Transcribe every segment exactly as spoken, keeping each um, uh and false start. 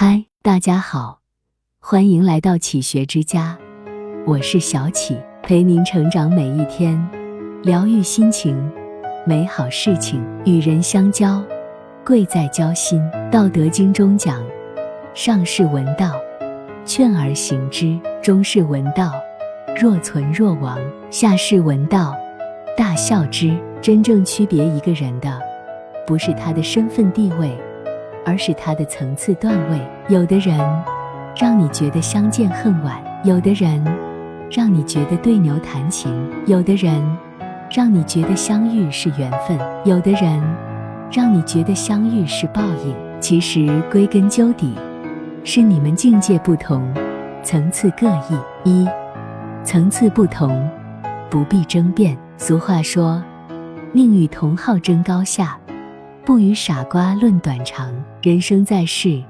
嗨，大家好，欢迎来到启学之家，我是小启，陪您成长每一天，疗愈心情，美好事情。与人相交，贵在交心。道德经中讲，上士闻道，劝而行之；中士闻道，若存若亡；下士闻道，大笑之。真正区别一个人的，不是他的身份地位，而是他的层次段位。有的人让你觉得相见恨晚，有的人让你觉得对牛弹琴，有的人让你觉得相遇是缘分，有的人让你觉得相遇是报应。其实归根究底，是你们境界不同，层次各异。一，层次不同，不必争辩。俗话说，宁与同好争高下，不与傻瓜论短长。人生在世，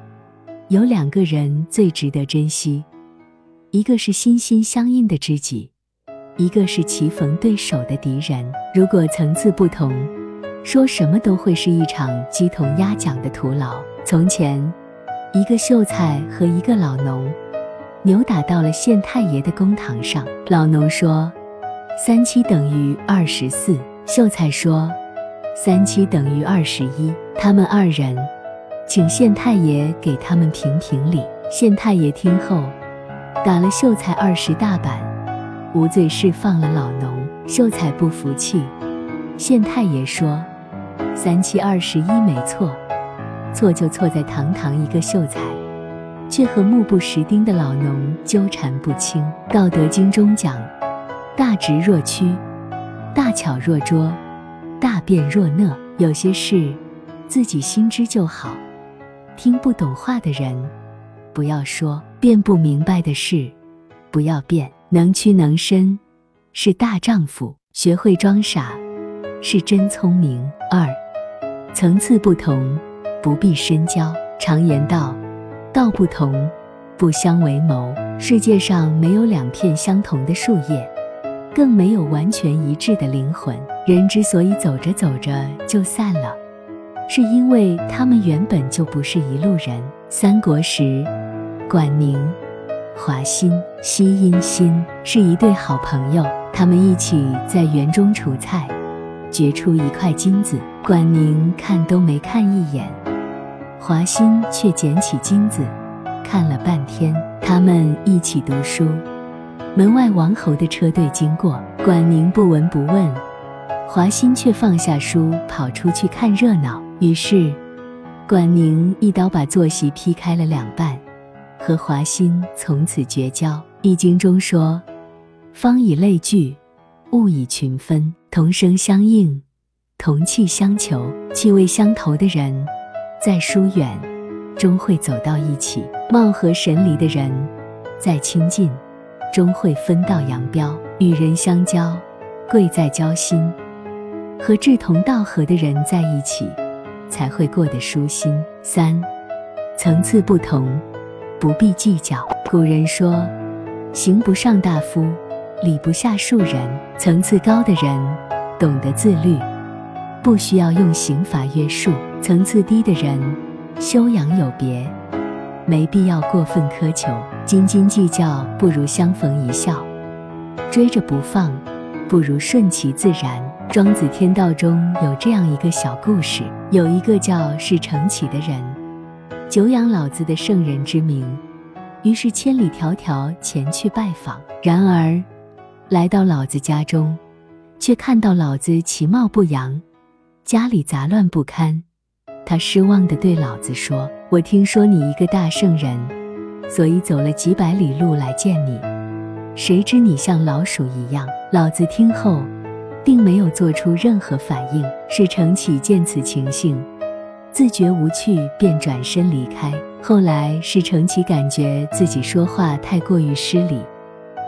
有两个人最值得珍惜，一个是心心相印的知己，一个是棋逢对手的敌人。如果层次不同，说什么都会是一场鸡同鸭讲的徒劳。从前，一个秀才和一个老农扭打到了县太爷的公堂上。老农说，三七等于二十四。秀才说，三七等于二十一，他们二人请县太爷给他们评评理。县太爷听后，打了秀才二十大板，无罪释放了老农。秀才不服气，县太爷说，三七二十一没错，错就错在堂堂一个秀才，却和目不识丁的老农纠缠不清。道德经中讲，大直若屈，大巧若拙，大辩若讷。有些事自己心知就好，听不懂话的人不要说，辩不明白的事不要辩。能屈能伸是大丈夫，学会装傻是真聪明。二，层次不同，不必深交。常言道，道不同，不相为谋。世界上没有两片相同的树叶，更没有完全一致的灵魂。人之所以走着走着就散了，是因为他们原本就不是一路人。三国时，管宁、华歆、西殷辛是一对好朋友，他们一起在园中锄菜，掘出一块金子。管宁看都没看一眼，华歆却捡起金子，看了半天。他们一起读书，门外王侯的车队经过，管宁不闻不问，华歆却放下书跑出去看热闹。于是管宁一刀把坐席劈开了两半，和华歆从此绝交。易经中说，方以类聚，物以群分，同声相应，同气相求。气味相投的人在疏远终会走到一起，貌合神离的人在亲近终会分道扬镳。与人相交，贵在交心。和志同道合的人在一起，才会过得舒心。三，层次不同，不必计较。古人说，行不上大夫，礼不下庶人。层次高的人懂得自律，不需要用刑罚约束。层次低的人修养有别，没必要过分苛求。斤斤计较不如相逢一笑，追着不放不如顺其自然。庄子天道中有这样一个小故事，有一个叫是成启的人，久仰老子的圣人之名，于是千里迢迢前去拜访。然而来到老子家中，却看到老子其貌不扬，家里杂乱不堪。他失望地对老子说，我听说你一个大圣人，所以走了几百里路来见你，谁知你像老鼠一样。老子听后并没有做出任何反应。是成启见此情形，自觉无趣，便转身离开。后来是成启感觉自己说话太过于失礼，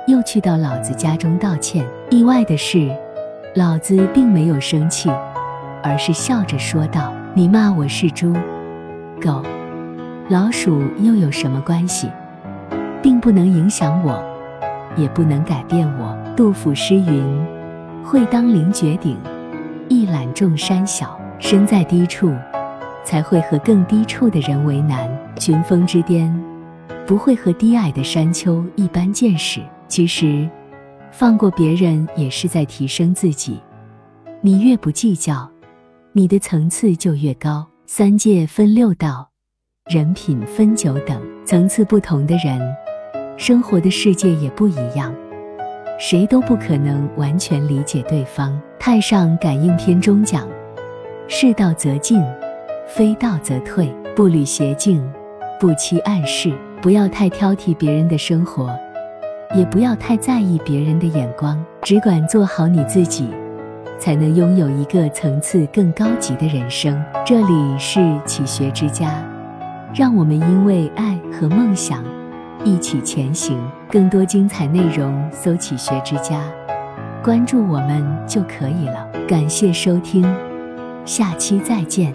又去到老子家中道歉。意外的是，老子并没有生气，而是笑着说道，你骂我是猪狗老鼠又有什么关系，并不能影响我，也不能改变我。杜甫诗云，会当凌绝顶，一览众山小。身在低处，才会和更低处的人为难。群峰之巅不会和低矮的山丘一般见识。其实放过别人也是在提升自己，你越不计较，你的层次就越高。三界分六道，人品分九等，层次不同的人，生活的世界也不一样，谁都不可能完全理解对方。太上感应篇中讲，是道则进，非道则退，不履邪径，不欺暗室。不要太挑剔别人的生活，也不要太在意别人的眼光，只管做好你自己，才能拥有一个层次更高级的人生。这里是启学之家，让我们因为爱和梦想一起前行。更多精彩内容搜“启学之家”，关注我们就可以了。感谢收听，下期再见。